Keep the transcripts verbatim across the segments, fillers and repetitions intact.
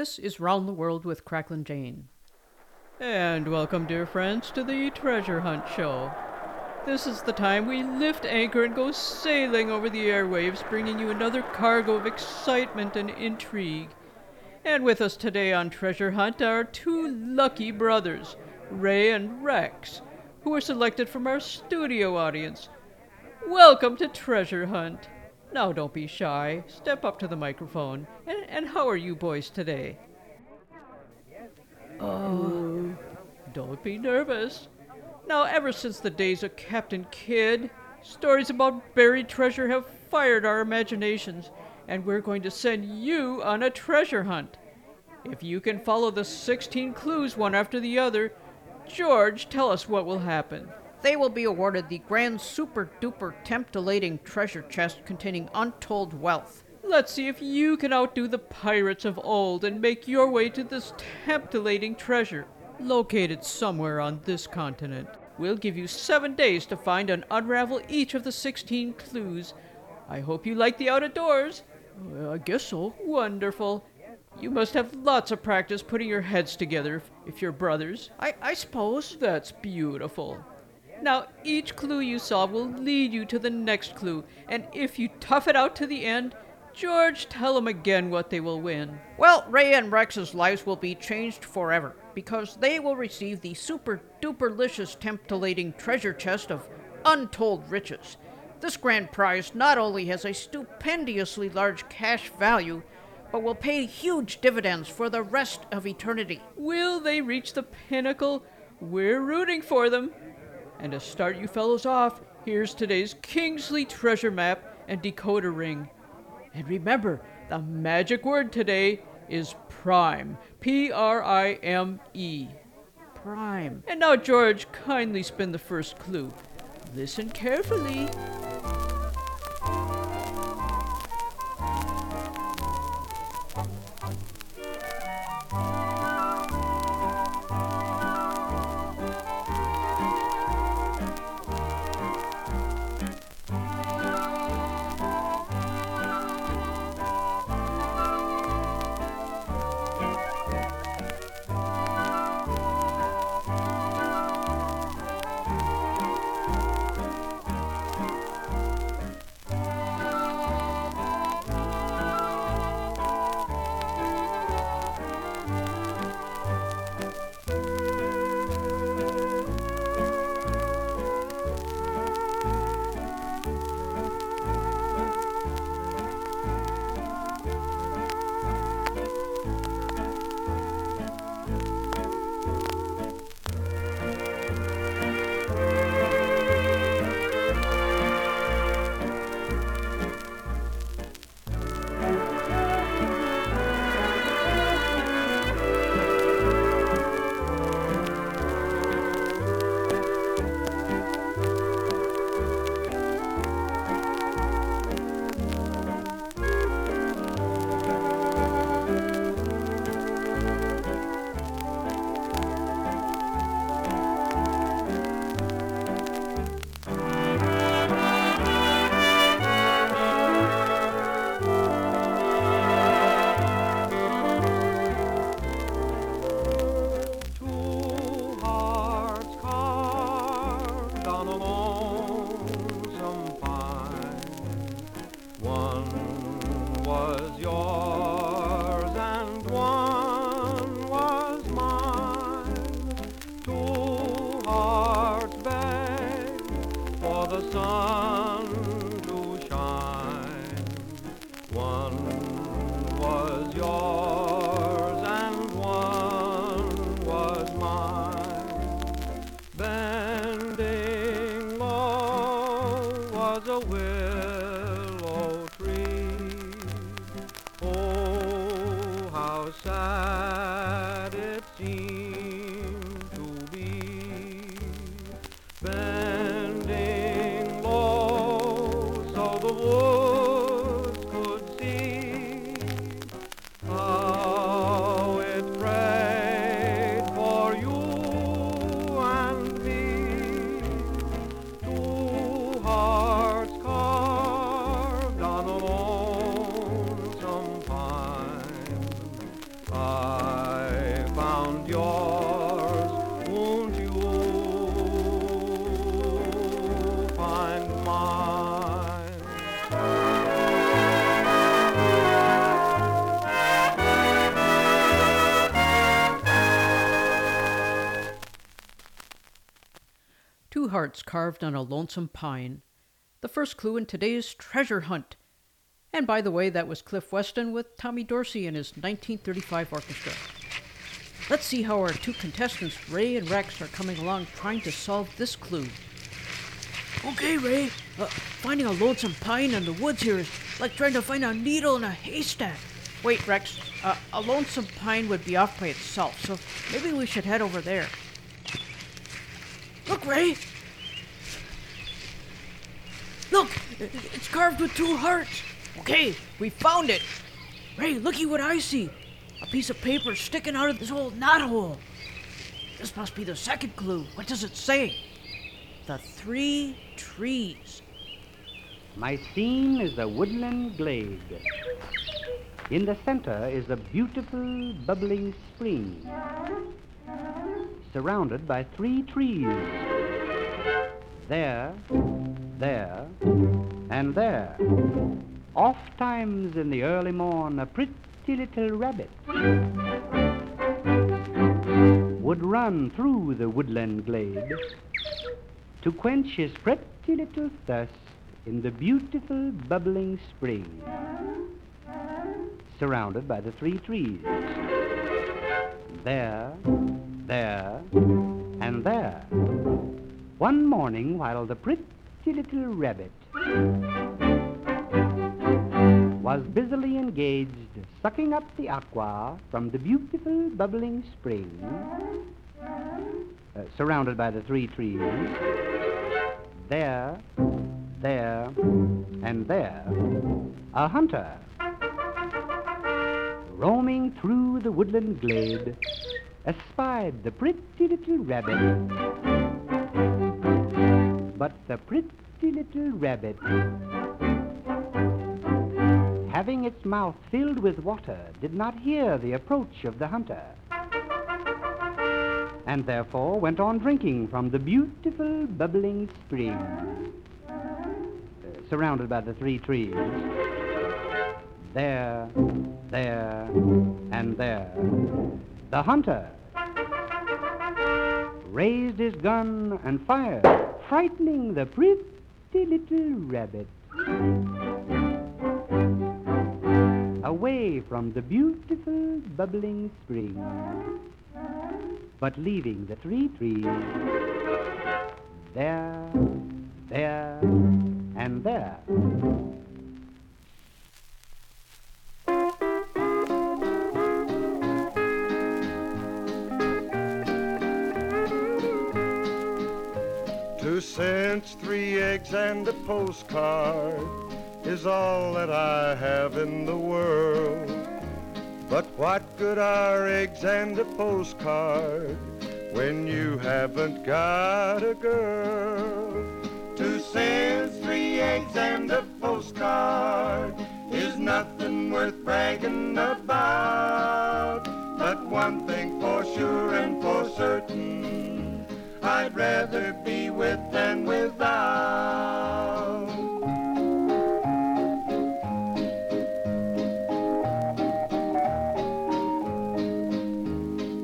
This is Round the World with Cracklin' Jane. And welcome, dear friends, to the Treasure Hunt Show. This is the time we lift anchor and go sailing over the airwaves, bringing you another cargo of excitement and intrigue. And with us today on Treasure Hunt are two lucky brothers, Ray and Rex, who are selected from our studio audience. Welcome to Treasure Hunt. Now don't be shy. Step up to the microphone. And, and how are you boys today? Oh, don't be nervous. Now, ever since the days of Captain Kidd, stories about buried treasure have fired our imaginations, and we're going to send you on a treasure hunt. If you can follow the sixteen clues one after the other, George, tell us what will happen. They will be awarded the grand super-duper temptalating treasure chest containing untold wealth. Let's see if you can outdo the pirates of old and make your way to this temptalating treasure, located somewhere on this continent. We'll give you seven days to find and unravel each of the sixteen clues. I hope you like the out-of-doors. Uh, I guess so. Wonderful. You must have lots of practice putting your heads together if, if you're brothers. I, I suppose. That's beautiful. Now, each clue you solve will lead you to the next clue, and if you tough it out to the end, George, tell them again what they will win. Well, Ray and Rex's lives will be changed forever, because they will receive the super-duper-licious temptalating treasure chest of untold riches. This grand prize not only has a stupendously large cash value, but will pay huge dividends for the rest of eternity. Will they reach the pinnacle? We're rooting for them. And to start you fellows off, here's today's Kingsley treasure map and decoder ring. And remember, the magic word today is prime. P R I M E. Prime. And now, George, kindly spin the first clue. Listen carefully. I found yours, won't you find mine? Two hearts carved on a lonesome pine. The first clue in today's treasure hunt. And by the way, that was Cliff Weston with Tommy Dorsey and his nineteen thirty-five orchestra. Let's see how our two contestants, Ray and Rex, are coming along trying to solve this clue. Okay, Ray, uh, finding a lonesome pine in the woods here is like trying to find a needle in a haystack. Wait, Rex, uh, a lonesome pine would be off by itself, so maybe we should head over there. Look, Ray! Look, it's carved with two hearts. Okay, we found it. Ray, looky what I see. A piece of paper sticking out of this old knot hole. This must be the second clue. What does it say? The three trees. My theme is the woodland glade. In the center is a beautiful bubbling spring, surrounded by three trees. There, there, and there. Oft times in the early morn, a pretty little rabbit would run through the woodland glade to quench his pretty little thirst in the beautiful bubbling spring, surrounded by the three trees. There, there, and there. One morning, while the pretty little rabbit was busily engaged sucking up the aqua from the beautiful bubbling spring, uh, surrounded by the three trees, there, there, and there, a hunter, roaming through the woodland glade, espied the pretty little rabbit. But the pretty little rabbit, having its mouth filled with water, did not hear the approach of the hunter, and therefore went on drinking from the beautiful bubbling spring, uh, surrounded by the three trees. There, there, and there. The hunter raised his gun and fired, frightening the pretty little rabbit away from the beautiful bubbling spring, but leaving the three trees there, there, and there. Two cents, three eggs, and a postcard is all that I have in the world. But what good are eggs and a postcard when you haven't got a girl? Two cents, three eggs, and a postcard is nothing worth bragging about. But one thing for sure and for certain, I'd rather be with than without.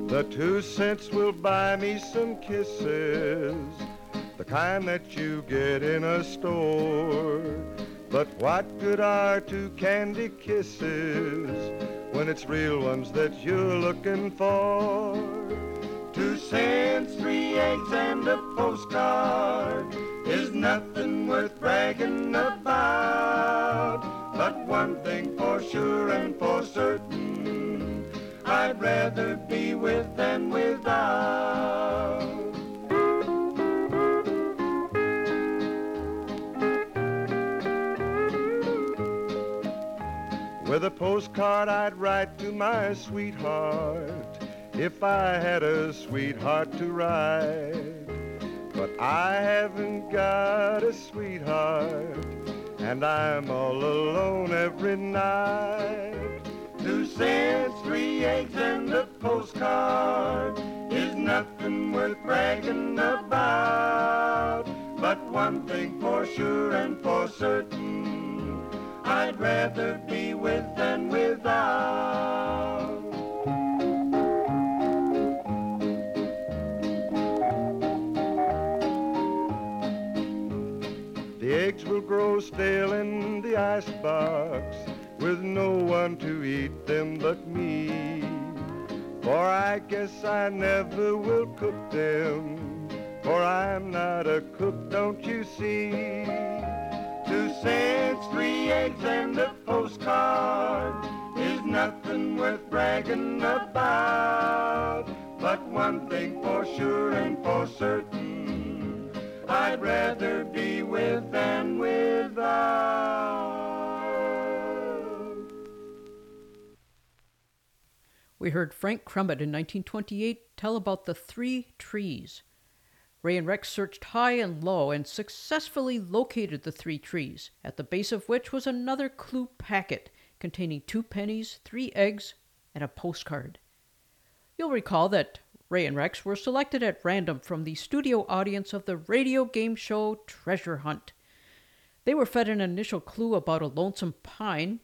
The two cents will buy me some kisses, the kind that you get in a store. But what good are two candy kisses when it's real ones that you're looking for? Two cents, three eggs, and a postcard is nothing worth bragging about. But one thing for sure and for certain, I'd rather be with than without. With a postcard I'd write to my sweetheart, if I had a sweetheart to write. But I haven't got a sweetheart, and I'm all alone every night. two cents, three eggs, and a postcard is nothing worth bragging about. But one thing for sure and for certain, I'd rather be with than without. The eggs will grow stale in the icebox, with no one to eat them but me. For I guess I never will cook them, for I'm not a cook, don't you see? Two cents, three eggs, and a postcard is nothing worth bragging about. But one thing for sure and for certain, I'd rather be with than without. We heard Frank Crumit in nineteen twenty-eight tell about the three trees. Ray and Rex searched high and low and successfully located the three trees, at the base of which was another clue packet containing two pennies, three eggs, and a postcard. You'll recall that Ray and Rex were selected at random from the studio audience of the radio game show Treasure Hunt. They were fed an initial clue about a lonesome pine.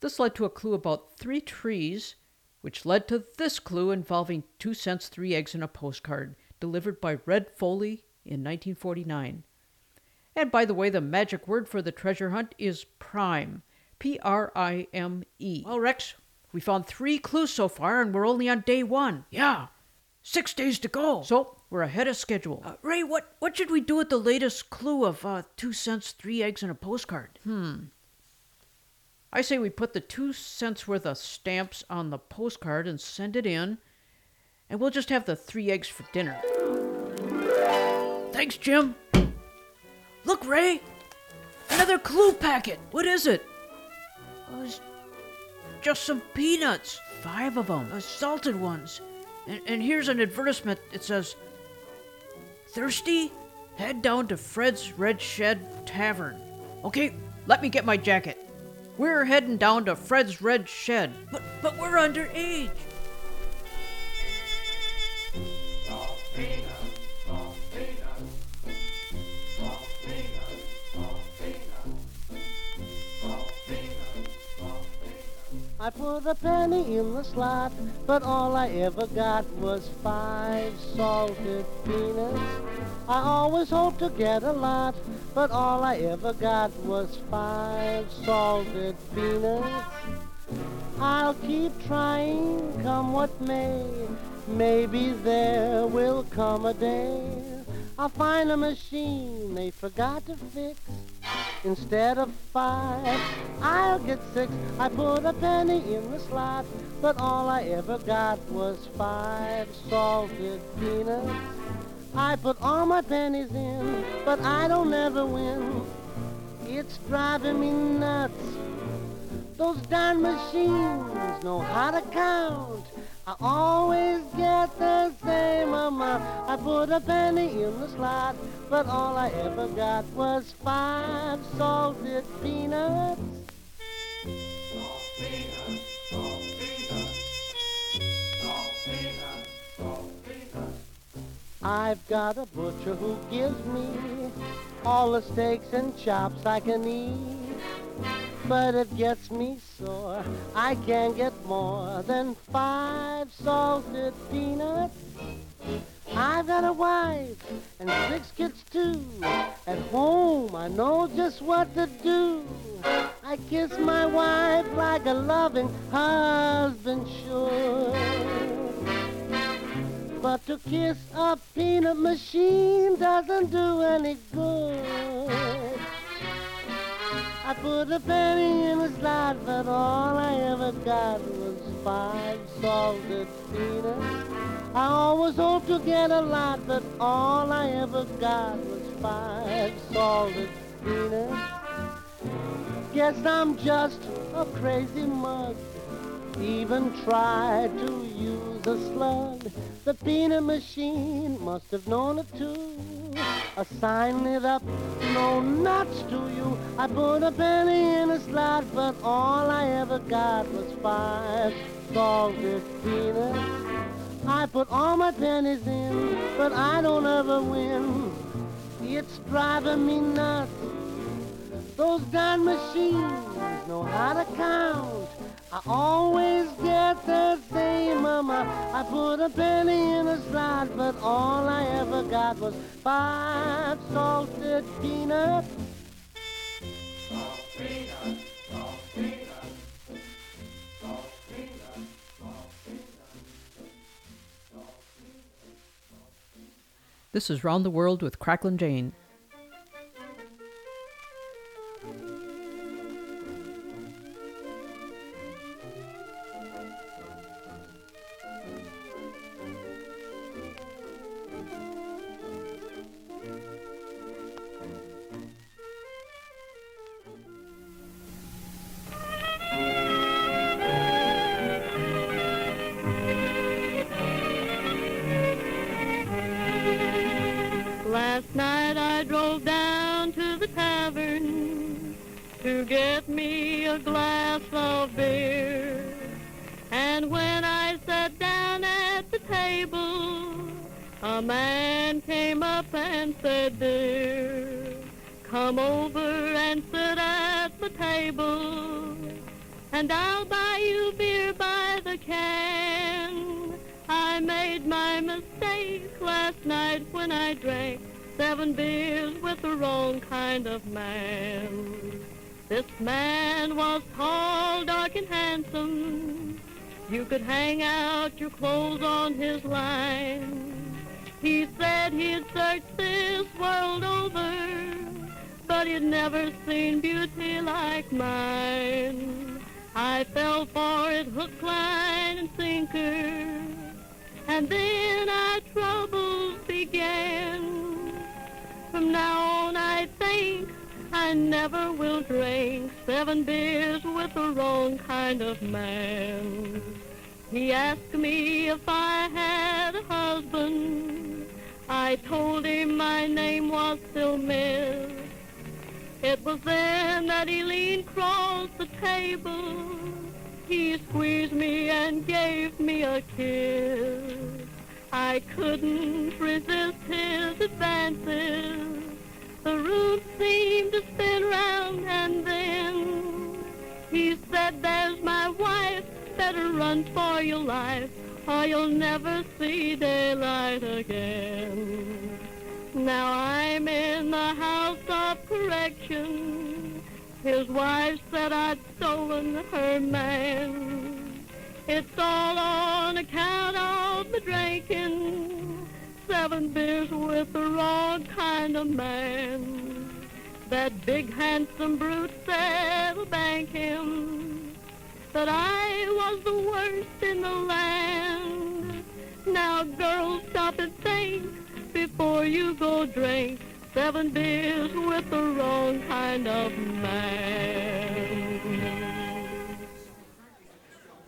This led to a clue about three trees, which led to this clue involving two cents, three eggs, and a postcard, delivered by Red Foley in nineteen forty-nine. And by the way, the magic word for the treasure hunt is prime, P R I M E. Well, Rex, we found three clues so far, and we're only on day one. Yeah, six days to go. So we're ahead of schedule. Uh, Ray, what, what should we do with the latest clue of uh, two cents, three eggs, and a postcard? Hmm. I say we put the two cents worth of stamps on the postcard and send it in, and we'll just have the three eggs for dinner. Thanks, Jim. Look, Ray, another clue packet. What is it? Well, it's just some peanuts. Five of them, uh, salted ones. And, and here's an advertisement. It says, thirsty? Head down to Fred's Red Shed Tavern. Okay, let me get my jacket. We're heading down to Fred's Red Shed. But but we're underage. I put a penny in the slot, but all I ever got was five salted peanuts. I always hoped to get a lot, but all I ever got was five salted peanuts. I'll keep trying, come what may, maybe there will come a day. I'll find a machine they forgot to fix. Instead of five, I'll get six. I put a penny in the slot, but all I ever got was five salted peanuts. I put all my pennies in, but I don't ever win. It's driving me nuts. Those darn machines know how to count. I always get the same amount. I put a penny in the slot, but all I ever got was five salted peanuts. Salt peanuts, salt peanuts, salt peanuts, salt peanuts. I've got a butcher who gives me all the steaks and chops I can eat. But it gets me sore, I can't get more than five salted peanuts. I've got a wife and six kids too. At home I know just what to do. I kiss my wife like a loving husband should. But to kiss a peanut machine doesn't do any good. I put a penny in a slot, but all I ever got was five salted peanuts. I always hoped to get a lot, but all I ever got was five salted peanuts. Guess I'm just a crazy mug, even tried to use the slug, the peanut machine must have known it too. I sign it up, no nuts to you. I put a penny in a slot, but all I ever got was five salted peanuts. I put all my pennies in, but I don't ever win. It's driving me nuts. Those darn machines know how to count. I always get the same amount. I put a penny in a slot, but all I ever got was five salted peanuts. Salt peanuts, salt peanuts, salt peanuts, salt peanuts, salt peanuts. This is Round the World with Cracklin' Jane.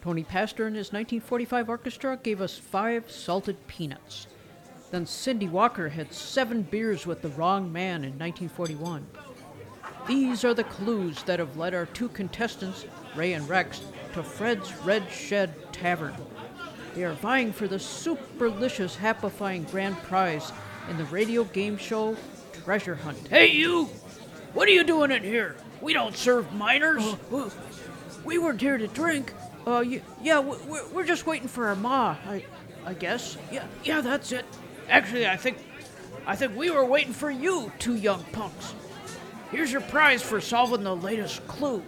Tony Pastor and his nineteen forty-five orchestra gave us five salted peanuts. Then Cindy Walker had seven beers with the wrong man in nineteen forty-one. These are the clues that have led our two contestants, Ray and Rex, to Fred's Red Shed Tavern. They are vying for the superlicious, happifying grand prize in the radio game show Treasure Hunt. Hey, you! What are you doing in here? We don't serve minors. Oh, oh. We weren't here to drink. Uh, yeah, we're, we're just waiting for our ma, I I guess. Yeah, yeah, that's it. Actually, I think I think we were waiting for you, two young punks. Here's your prize for solving the latest clue.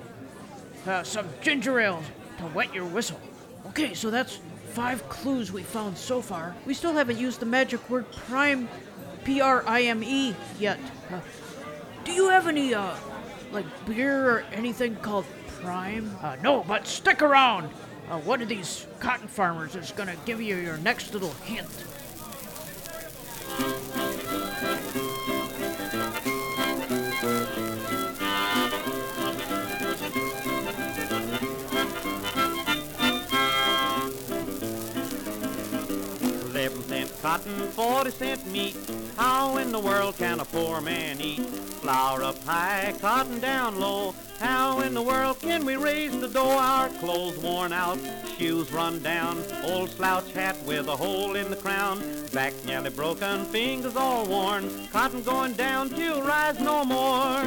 Uh, some ginger ale to wet your whistle. Okay, so that's five clues we found so far. We still haven't used the magic word prime, P R I M E, yet. Uh, do you have any, uh, like beer or anything called Prime? Uh, no, but stick around. Uh, one of these cotton farmers is going to give you your next little hint. seven cent cotton, forty cent meat. How in the world can a poor man eat? Flour up high, cotton down low. How in the world can we raise the dough? Our clothes worn out, shoes run down, old slouch hat with a hole in the crown, back nearly broken, fingers all worn, cotton going down till rise no more.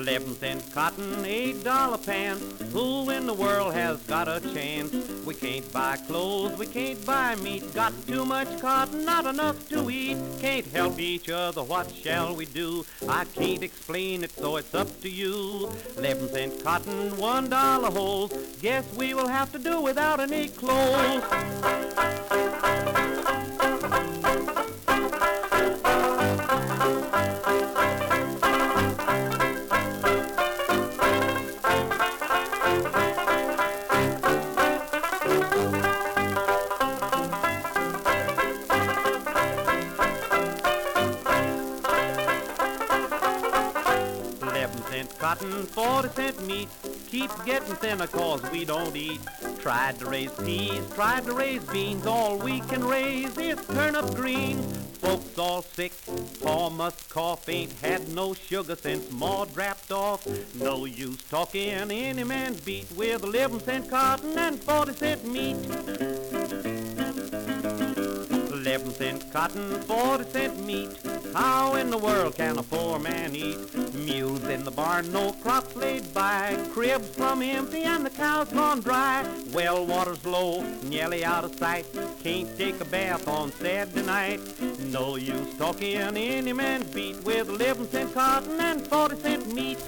eleven cent cotton, eight dollar pants. Who in the world has got a chance? We can't buy clothes, we can't buy meat. Got too much cotton, not enough to eat. Can't help each other, what shall we do? I can't explain it, so it's up to you. eleven cent cotton, one dollar holes. Guess we will have to do without any clothes. forty cent meat keeps getting thinner cause we don't eat. Tried to raise peas, tried to raise beans, all we can raise is turnip green. Folks all sick, pa must cough, ain't had no sugar since ma drapped off. No use talking, any man's beat with eleven cent cotton and forty cent meat. eleven cent cotton, forty cent meat. How in the world can a poor man eat? Mules in the barn, no crops laid by, cribs plumb empty and the cows gone dry. Well, water's low, nearly out of sight, can't take a bath on Saturday night. No use talking, any man's beat with eleven cent cotton and forty cent meat.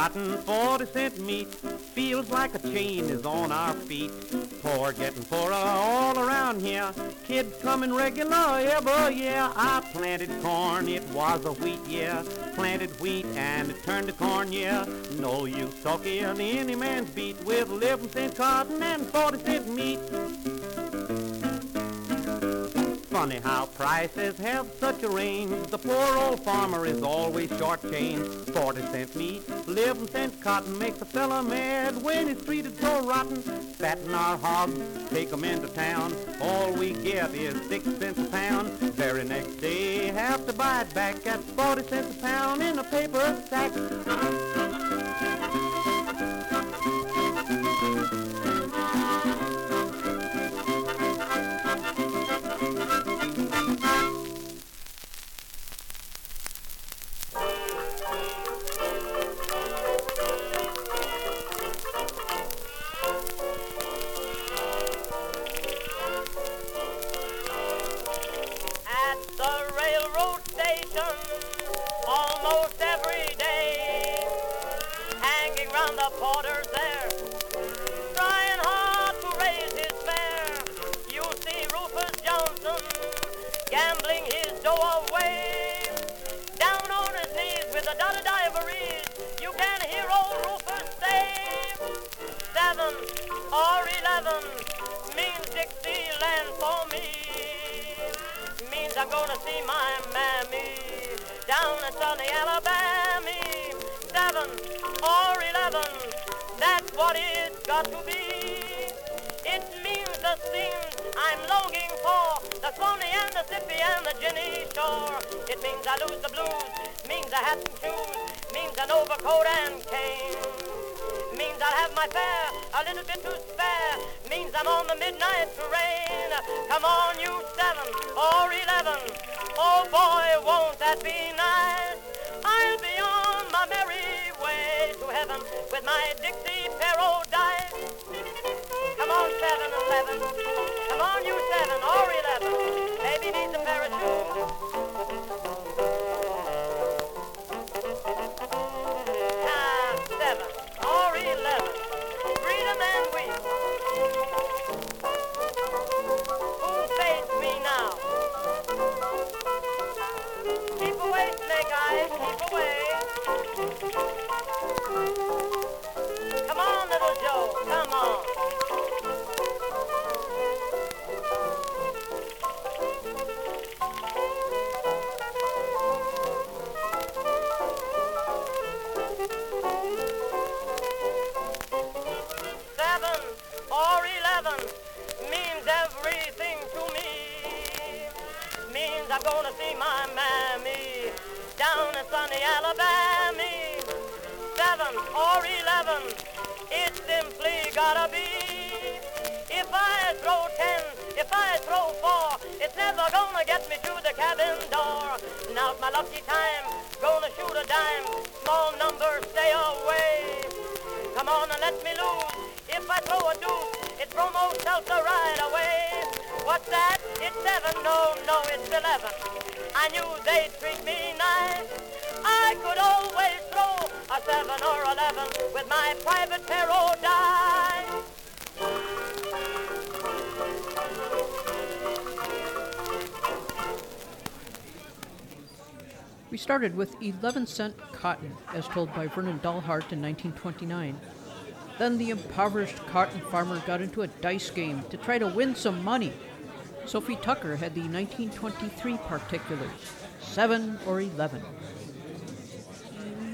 Cotton, forty cent meat, feels like a chain is on our feet. Poor getting poorer all around here, kids coming regular every year. I planted corn, it was a wheat year, planted wheat and it turned to corn year. No use talking any man's beat with eleven cent cotton and forty cent meat. Funny how prices have such a range. The poor old farmer is always shortchanged. forty cent meat, eleven cent cotton makes a fella mad when he's treated so rotten. Fatten our hogs, take 'em into town. All we get is six cents a pound. Very next day, have to buy it back at forty cents a pound in a paper sack. Keep away, Snake. away, guys. Keep away. Come on, little Joe. Come on. I'm gonna see my mammy down in sunny Alabama. Seven or eleven, it simply gotta be. If I throw ten, if I throw four, it's never gonna get me to the cabin door. Now's my lucky time, gonna shoot a dime. Small numbers, stay away. Come on and let me lose. If I throw a deuce, it's Bromo Seltzer right away. What's that? It's seven. No, no, it's eleven. I knew they'd treat me nice. I could always throw a seven or eleven with my private tarot die. We started with eleven cent cotton, as told by Vernon Dahlhart in nineteen twenty-nine. Then the impoverished cotton farmer got into a dice game to try to win some money. Sophie Tucker had the nineteen twenty-three particulars, seven or eleven.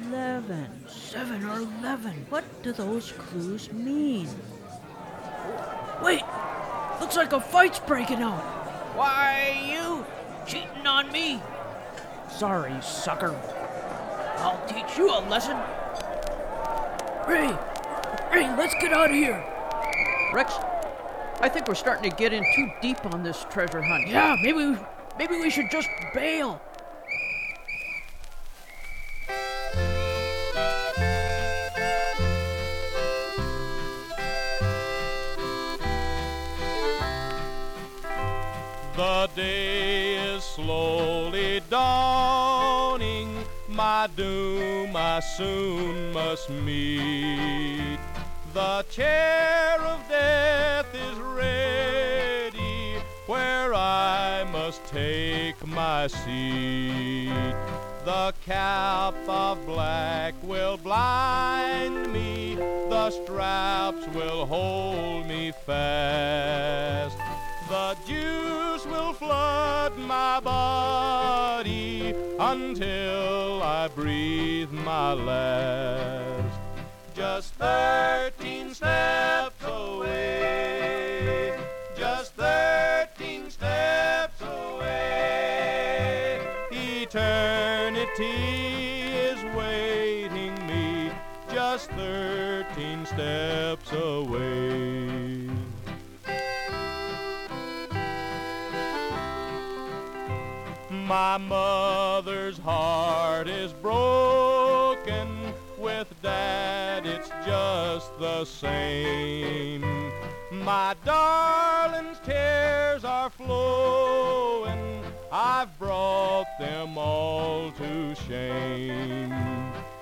Eleven, seven or eleven, what do those clues mean? Wait, looks like a fight's breaking out. Why, you cheating on me? Sorry, sucker. I'll teach you a lesson. Ray, Ray, let's get out of here. Rex, I think we're starting to get in too deep on this treasure hunt. Yeah, maybe we, maybe we should just bail. The day is slowly dawning. My doom I soon must meet. The chair of death is ready, where I must take my seat. The cap of black will blind me, the straps will hold me fast. The juice will flood my body until I breathe my last. Just thirteen steps away, just thirteen steps away. Eternity is waiting me, just thirteen steps away. My mother's heart is broken, with Dad it's just the same. My darling's tears are flowing, I've brought them all to shame.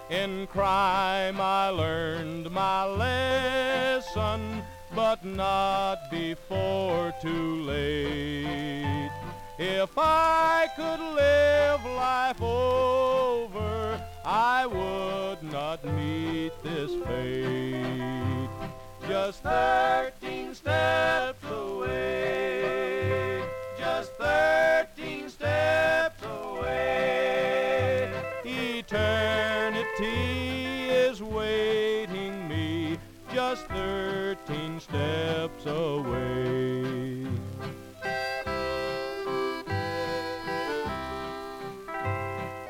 In crime I learned my lesson, but not before too late. If I could live life over, I would not meet this fate. Just thirteen steps away, just thirteen steps away. Eternity is waiting me, just thirteen steps away.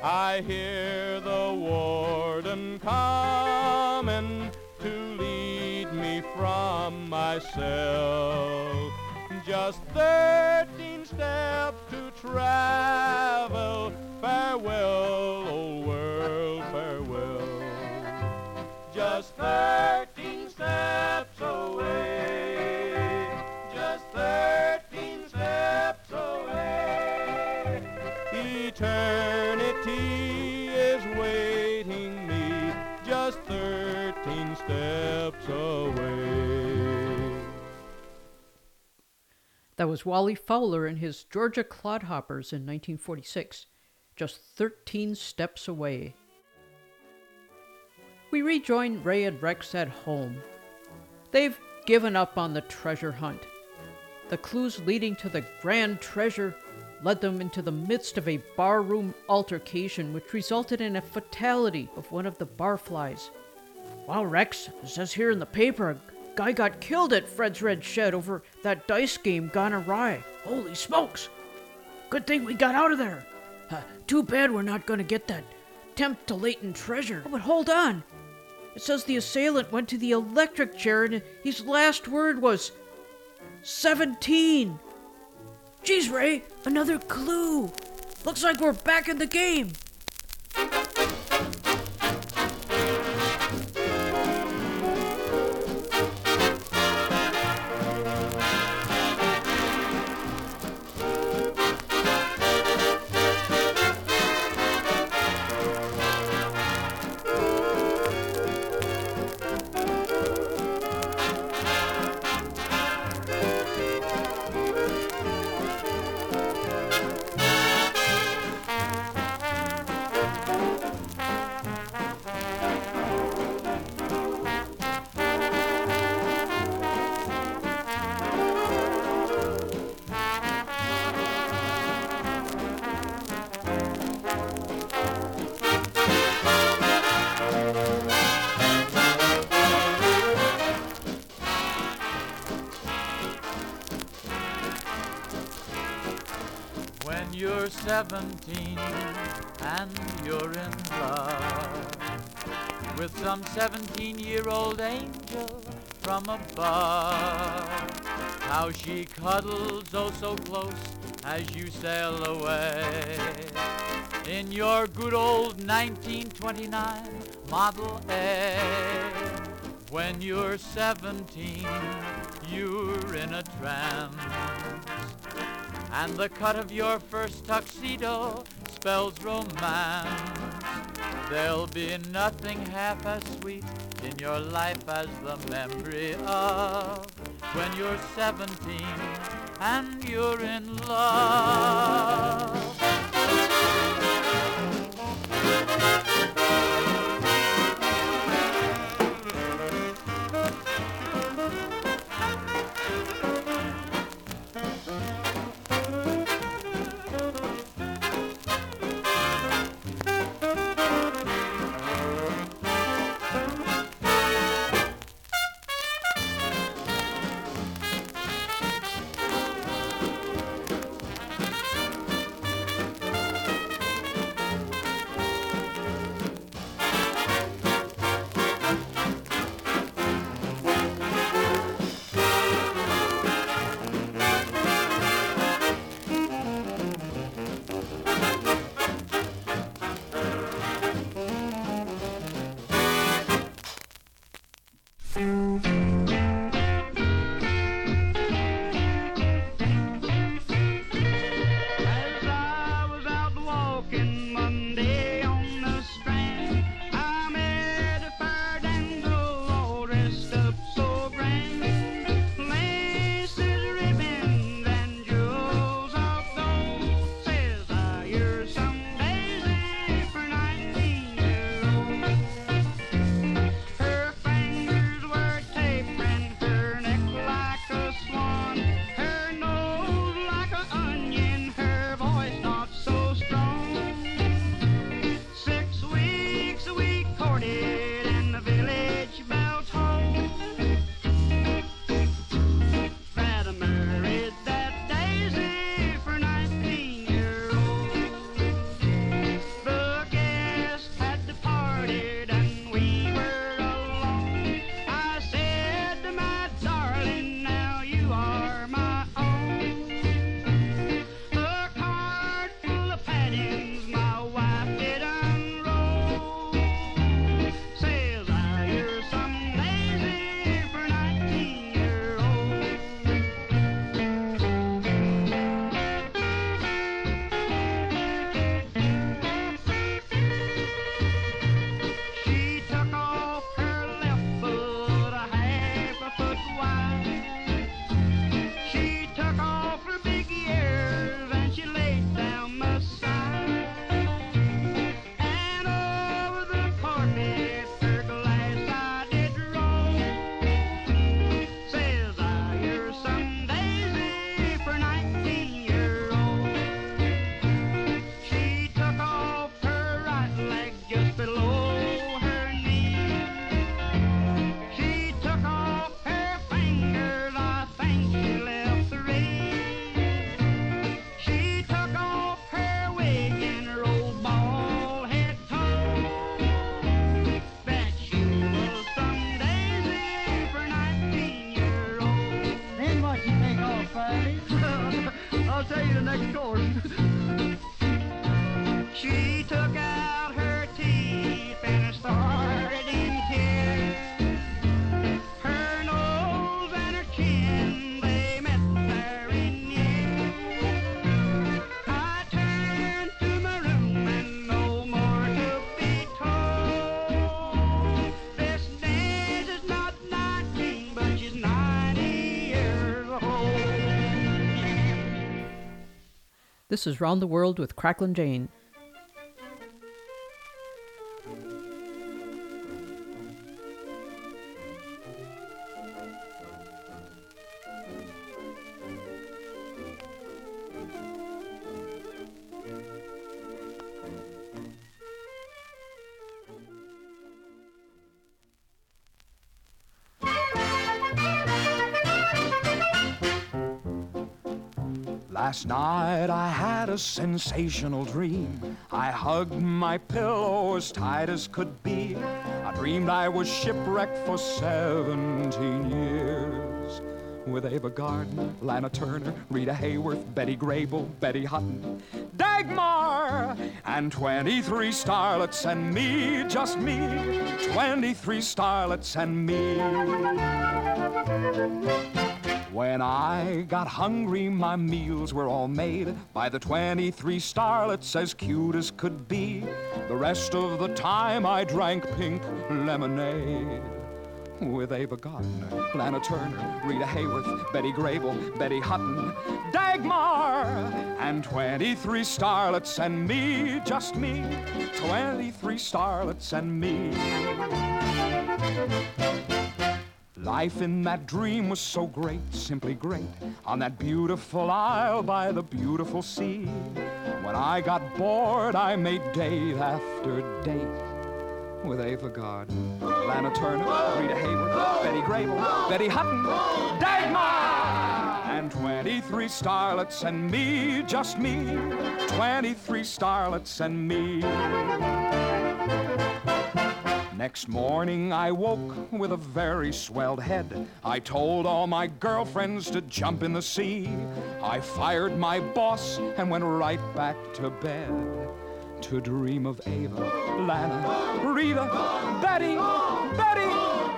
I hear the warden coming to lead me from my cell. Just thirteen steps to travel. Farewell, old world, farewell. Just thirteen steps away. Just thirteen steps away. Eternity. Steps away. That was Wally Fowler and his Georgia Clodhoppers in nineteen forty-six. just thirteen steps away. We rejoin Ray and Rex at home. They've given up on the treasure hunt. The clues leading to the grand treasure led them into the midst of a barroom altercation which resulted in a fatality of one of the barflies. Wow, Rex, it says here in the paper, a guy got killed at Fred's Red Shed over that dice game gone awry. Holy smokes! Good thing we got out of there. Uh, too bad we're not going to get that tempt to latent treasure. Oh, but hold on. It says the assailant went to the electric chair and his last word was seventeen. Geez, Ray, another clue. Looks like we're back in the game. Seventeen and you're in love with some seventeen-year-old angel from above. How she cuddles oh so close as you sail away in your good old nineteen twenty-nine Model A. When you're seventeen, you're in a trance, and the cut of your first tuxedo spells romance. There'll be nothing half as sweet in your life as the memory of when you're seventeen and you're in love. This is Round the World with Cracklin' Jane. Last night I had a sensational dream. I hugged my pillow as tight as could be. I dreamed I was shipwrecked for seventeen years. With Ava Gardner, Lana Turner, Rita Hayworth, Betty Grable, Betty Hutton, Dagmar, and twenty-three starlets and me, just me, twenty-three starlets and me. When I got hungry, my meals were all made by the twenty-three starlets as cute as could be. The rest of the time I drank pink lemonade. With Ava Gardner, Lana Turner, Rita Hayworth, Betty Grable, Betty Hutton, Dagmar, and twenty-three starlets and me, just me, twenty-three starlets and me. Life in that dream was so great, simply great, on that beautiful isle by the beautiful sea. When I got bored, I made date after date with Ava Gardner, Lana Turner, Rita Hayworth, Betty Grable, Betty Hutton, Dagmar, and twenty-three starlets and me, just me, twenty-three starlets and me. Next morning I woke with a very swelled head. I told all my girlfriends to jump in the sea. I fired my boss and went right back to bed to dream of Ava, Lana, Rita, Betty, Betty,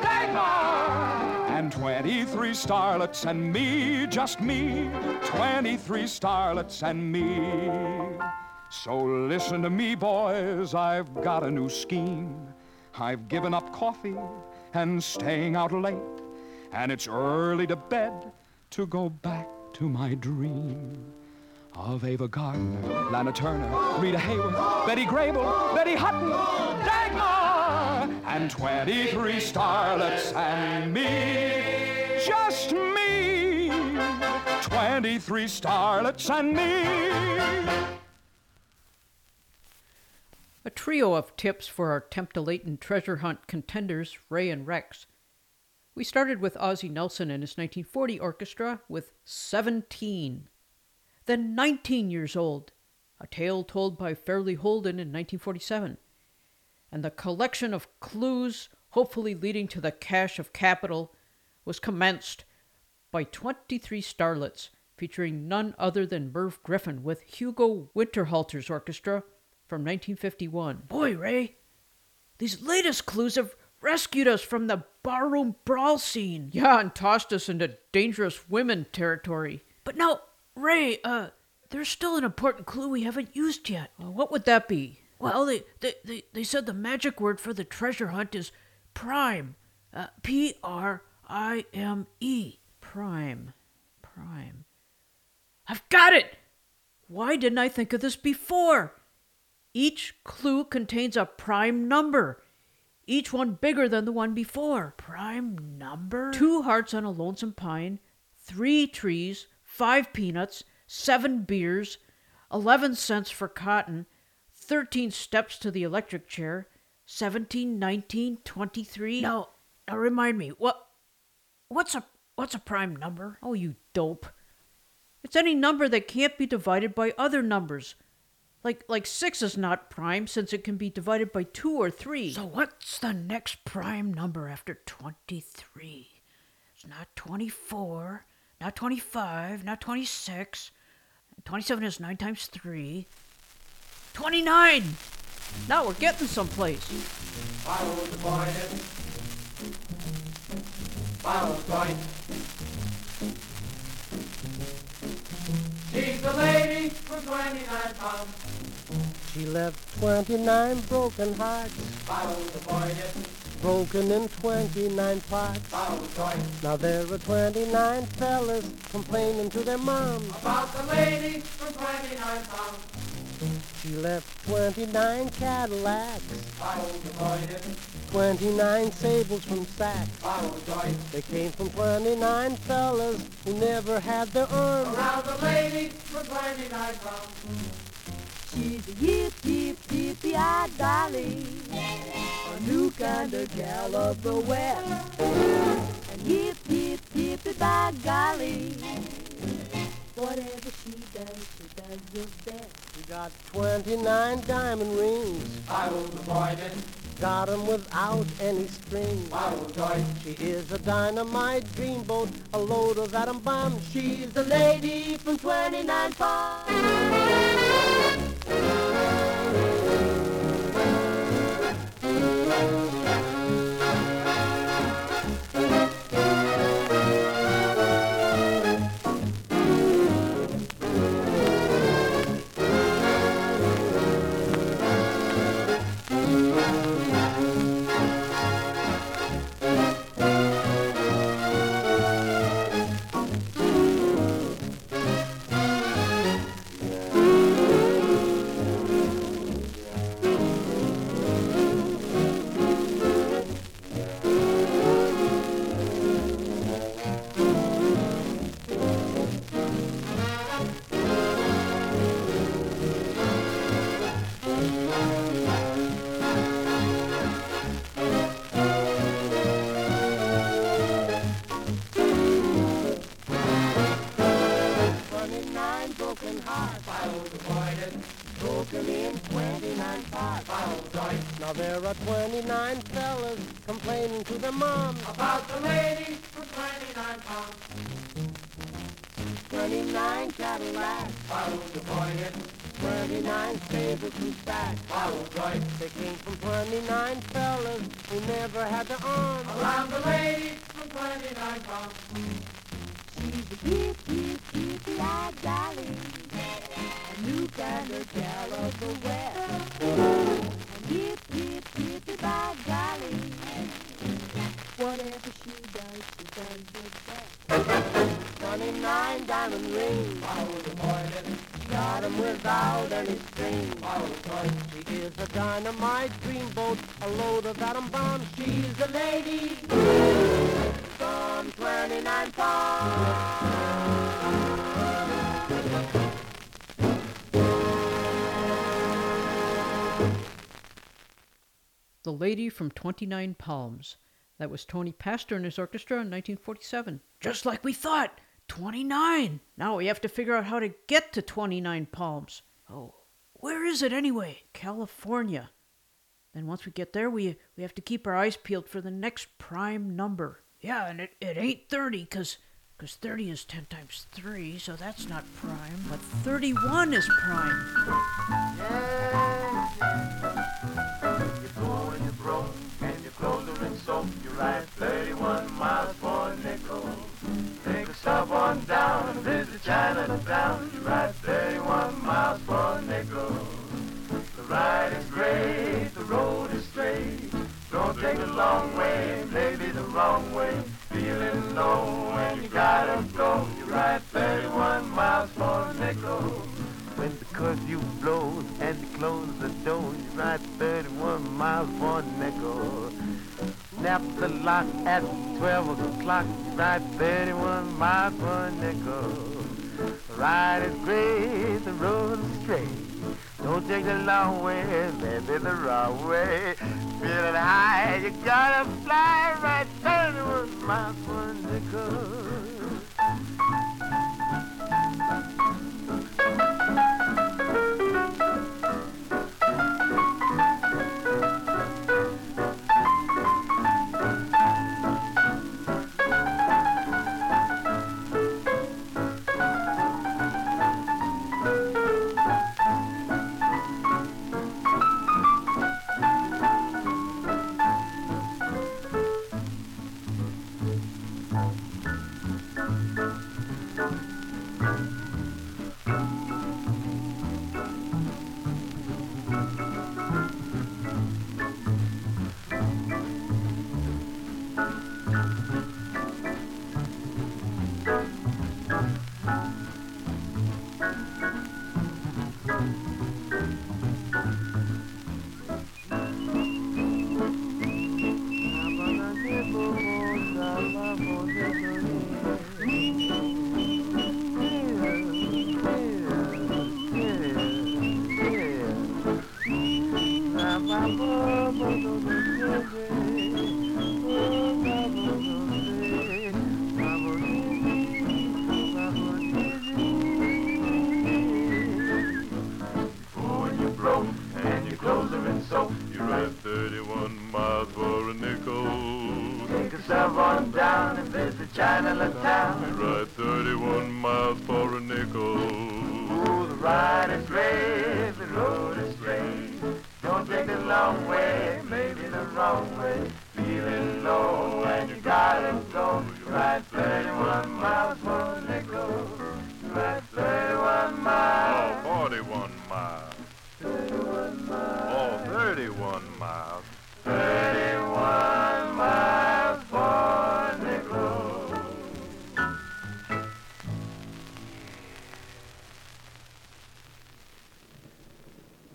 Dagmar, and twenty-three starlets and me, just me, twenty-three starlets and me. So listen to me, boys, I've got a new scheme. I've given up coffee and staying out late, and it's early to bed to go back to my dream of Ava Gardner, Lana Turner, Rita Hayworth, Betty Grable, Betty Hutton, Dagmar, and twenty-three starlets and me, just me, twenty-three starlets and me. A trio of tips for our Temptalaton treasure hunt contenders, Ray and Rex. We started with Ozzie Nelson and his nineteen forty orchestra with seventeen. Then nineteen years old, a tale told by Fairley Holden in nineteen forty-seven. And the collection of clues, hopefully leading to the cache of capital, was commenced by twenty-three starlets, featuring none other than Merv Griffin with Hugo Winterhalter's orchestra, from nineteen fifty-one. Boy, Ray, these latest clues have rescued us from the barroom brawl scene. Yeah, and tossed us into dangerous women territory. But now, Ray, uh, there's still an important clue we haven't used yet. Well, what would that be? Well, they, they, they, they said the magic word for the treasure hunt is prime. Uh, P R I M E. Prime. Prime. I've got it! Why didn't I think of this before? Each clue contains a prime number, each one bigger than the one before. Prime number? Two hearts on a lonesome pine, three trees, five peanuts, seven beers, eleven cents for cotton, thirteen steps to the electric chair, seventeen, nineteen, twenty-three. Now, now remind me, what, what's a, what's a prime number? Oh, you dope. It's any number that can't be divided by other numbers. Like like six is not prime since it can be divided by two or three. So what's the next prime number after twenty-three? It's not twenty-four, not twenty-five, not twenty-six. twenty-seven is nine times three. twenty-nine! Now we're getting someplace. I was born in. I was born in. She's the lady for twenty-nine pounds. He left twenty-nine broken hearts, broken in twenty-nine parts. Now there are twenty-nine fellas complaining to their moms about the lady from twenty-nine pounds. She left twenty-nine Cadillacs, twenty-nine sables from Saks. They came from twenty-nine fellas who never had their arms around the lady from twenty-nine pounds. She's a yip, yip, yippee-eyed dolly, a new kind of gal of the West. And yip, yip, yippee, by golly, whatever she does, she does it best. She got twenty-nine diamond rings. I will avoid it. Got 'em without any strings. I will join. She is a dynamite dreamboat, a load of atom bombs. She's the lady from twenty-nine Palms. The Lady from twenty-nine Palms. That was Tony Pastor and his orchestra in nineteen forty-seven. Just like we thought! twenty-nine! Now we have to figure out how to get to twenty-nine Palms. Oh, where is it anyway? California. Then once we get there, we, we have to keep our eyes peeled for the next prime number. Yeah, and it, it ain't thirty, because because thirty is ten times three, so that's not prime. But thirty-one is prime. Yeah. And your clothes are in soap. You ride thirty-one miles for a nickel. Make a stop on down and visit Chinatown. You ride thirty-one miles for a nickel. The ride is great, the road is straight. Don't take the long way, maybe the wrong way. Feeling low and you gotta go. You ride thirty-one miles for a nickel. When the curfew blows and the clothes are done, you ride thirty-one miles for a nickel. Snap the lock at twelve o'clock, you ride thirty-one miles for a nickel. Ride is great, the road is straight. Don't take the long way, maybe the wrong way. Feeling high, you gotta fly, ride thirty-one miles for a nickel.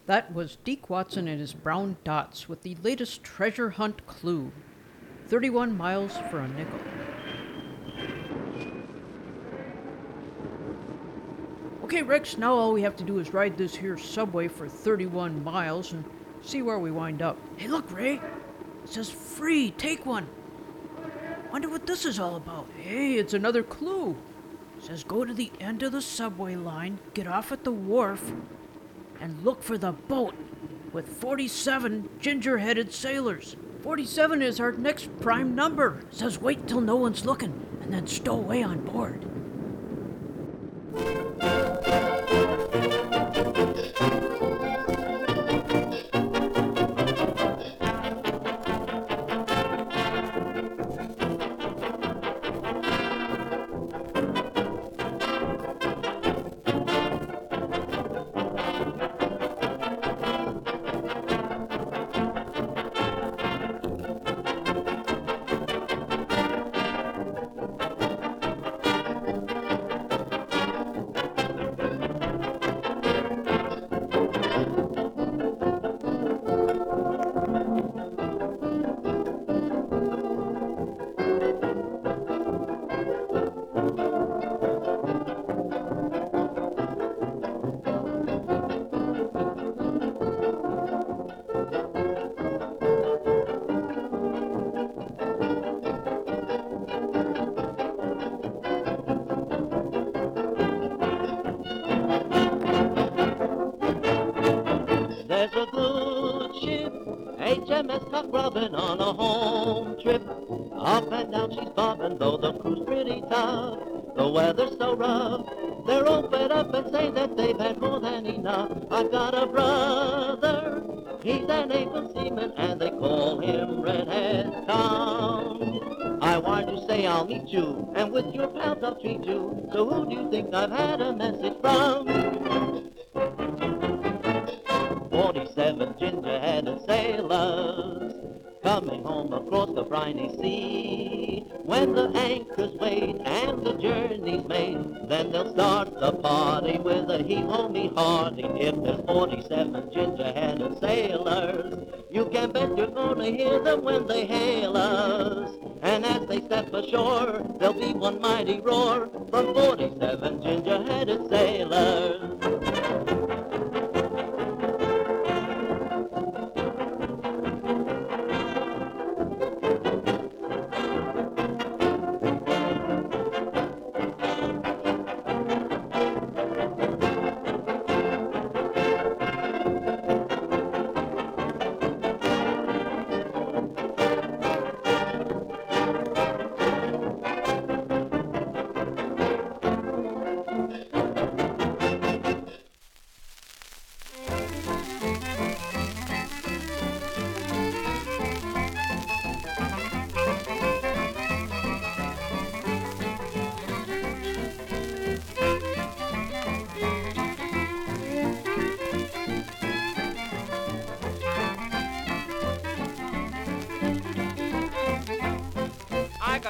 That was Deek Watson and his Brown Dots with the latest Treasure Hunt clue, thirty-one miles for a nickel. Okay, Rex, now all we have to do is ride this here subway for thirty-one miles and see where we wind up. Hey, look, Ray. It says free, take one. Wonder what this is all about. Hey, it's another clue. It says go to the end of the subway line, get off at the wharf, and look for the boat with forty-seven ginger-headed sailors. forty-seven is our next prime number. It says wait till no one's looking and then stow away on board. Robin on a home trip, up and down she's bobbing, though the crew's pretty tough. The weather's so rough, they're all fed up and say that they've had more than enough. I've got a brother, he's an able seaman, and they call him Redhead Tom. I want to say I'll meet you, and with your pals I'll treat you. So who do you think I've had a message from? Forty-seven ginger-headed sailors coming home across the briny sea. When the anchor's weighed and the journey's made, then they'll start the party with a heave-ho, me hearty. If there's forty-seven ginger-headed sailors, you can bet you're gonna hear them when they hail us. And as they step ashore, there'll be one mighty roar from forty-seven ginger-headed sailors.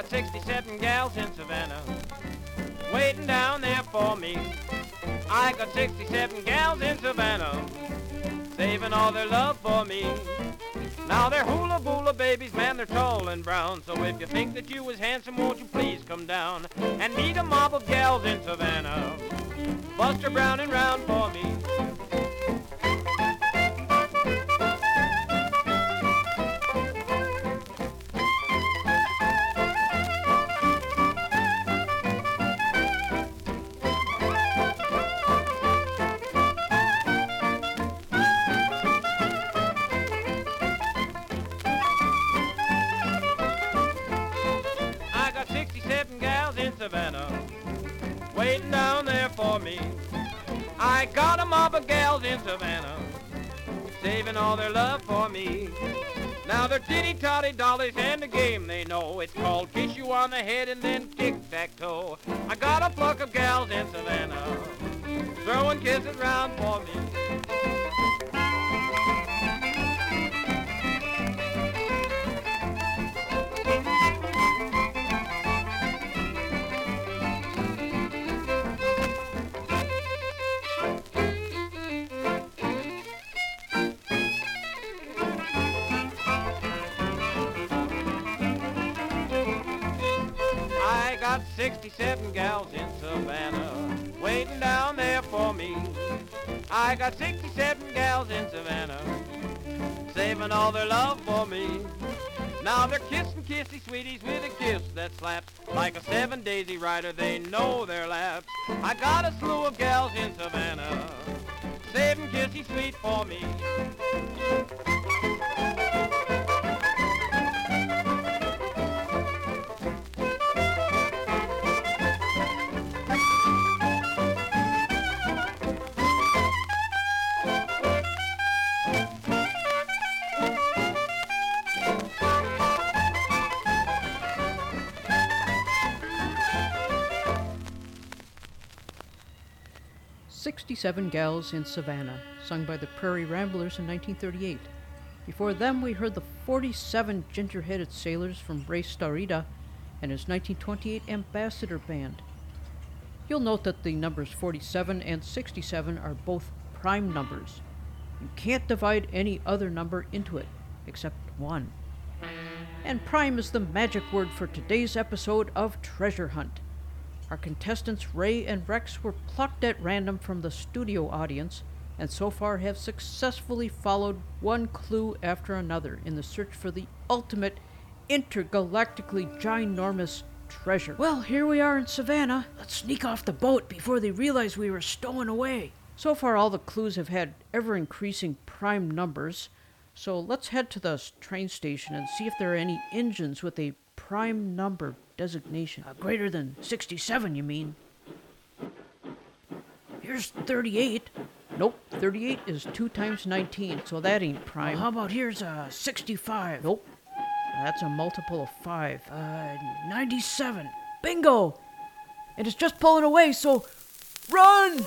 sixty-seven gals in Savannah waiting down there for me. I got sixty-seven gals in Savannah saving all their love for me. Now they're hula-boola babies, man, they're tall and brown. So if you think that you was handsome, won't you please come down and meet a mob of gals in Savannah, Buster Brown and round for me. Savannah, waiting down there for me. I got a mob of gals in Savannah, saving all their love for me. Now they're titty-totty dollies and the game they know. It's called kiss you on the head and then tic-tac-toe. I got a flock of gals in Savannah, throwing kisses round for me. sixty-seven gals in Savannah, waiting down there for me. I got sixty-seven gals in Savannah, saving all their love for me. Now they're kissing kissy sweeties with a kiss that slaps. Like a seven daisy rider, they know their laps. I got a slew of gals in Savannah, saving kissy sweet for me. sixty-seven Gals in Savannah, sung by the Prairie Ramblers in nineteen thirty-eight. Before them, we heard the forty-seven ginger-headed sailors from Ray Starita and his nineteen twenty-eight Ambassador Band. You'll note that the numbers forty-seven and sixty-seven are both prime numbers. You can't divide any other number into it, except one. And prime is the magic word for today's episode of Treasure Hunt. Our contestants Ray and Rex were plucked at random from the studio audience and so far have successfully followed one clue after another in the search for the ultimate intergalactically ginormous treasure. Well, here we are in Savannah. Let's sneak off the boat before they realize we were stolen away. So far all the clues have had ever-increasing prime numbers, so let's head to the train station and see if there are any engines with a prime number designation. Uh, greater than sixty-seven, you mean? Here's thirty-eight. Nope, thirty-eight is two times nineteen, so that ain't prime. Well, how about here's uh, sixty-five? Nope, that's a multiple of five. Uh, ninety-seven. Bingo! And it's just pulling away, so run!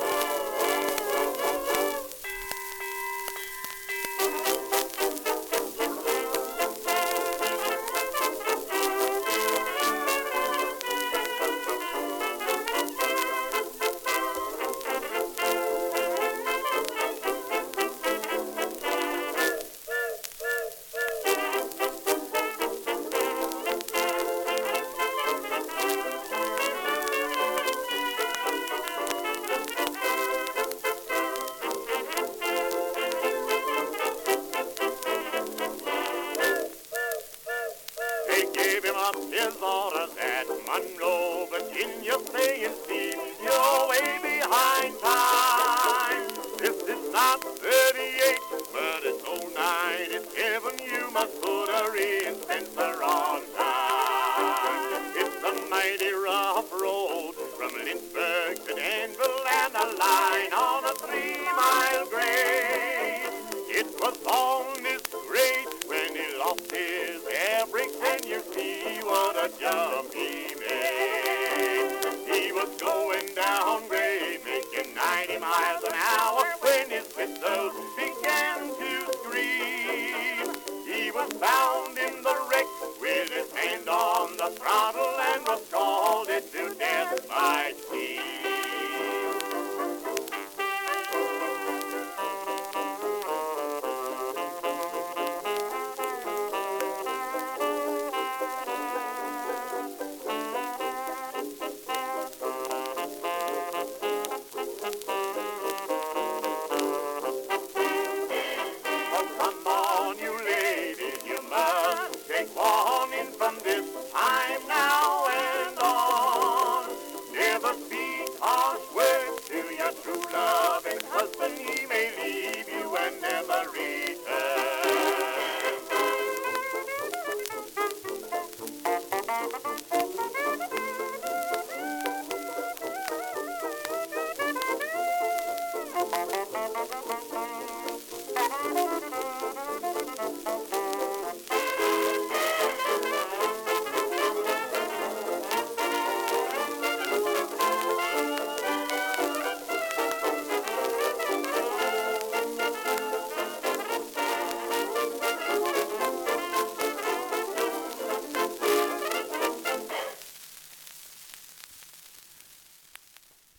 And was scalded to death by steam.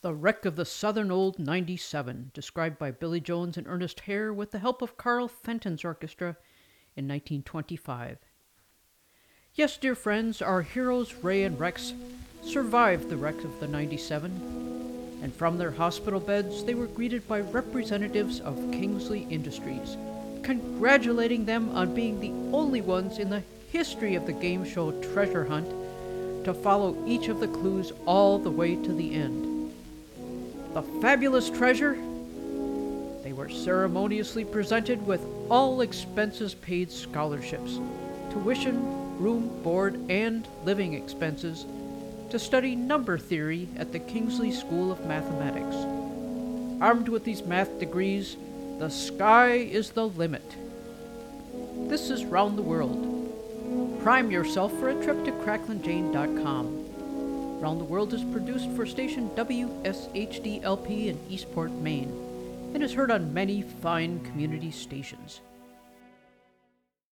The Wreck of the Southern Old ninety-seven, described by Billy Jones and Ernest Hare with the help of Carl Fenton's orchestra in nineteen twenty-five. Yes, dear friends, our heroes Ray and Rex survived the wreck of the ninety-seven, and from their hospital beds they were greeted by representatives of Kingsley Industries, congratulating them on being the only ones in the history of the game show Treasure Hunt to follow each of the clues all the way to the end. The fabulous treasure, they were ceremoniously presented with all expenses paid scholarships, tuition, room, board, and living expenses to study number theory at the Kingsley School of Mathematics. Armed with these math degrees, the sky is the limit. This is Round the World. Prime yourself for a trip to cracklin jane dot com. Round the World is produced for station W S H D L P in Eastport, Maine, and is heard on many fine community stations.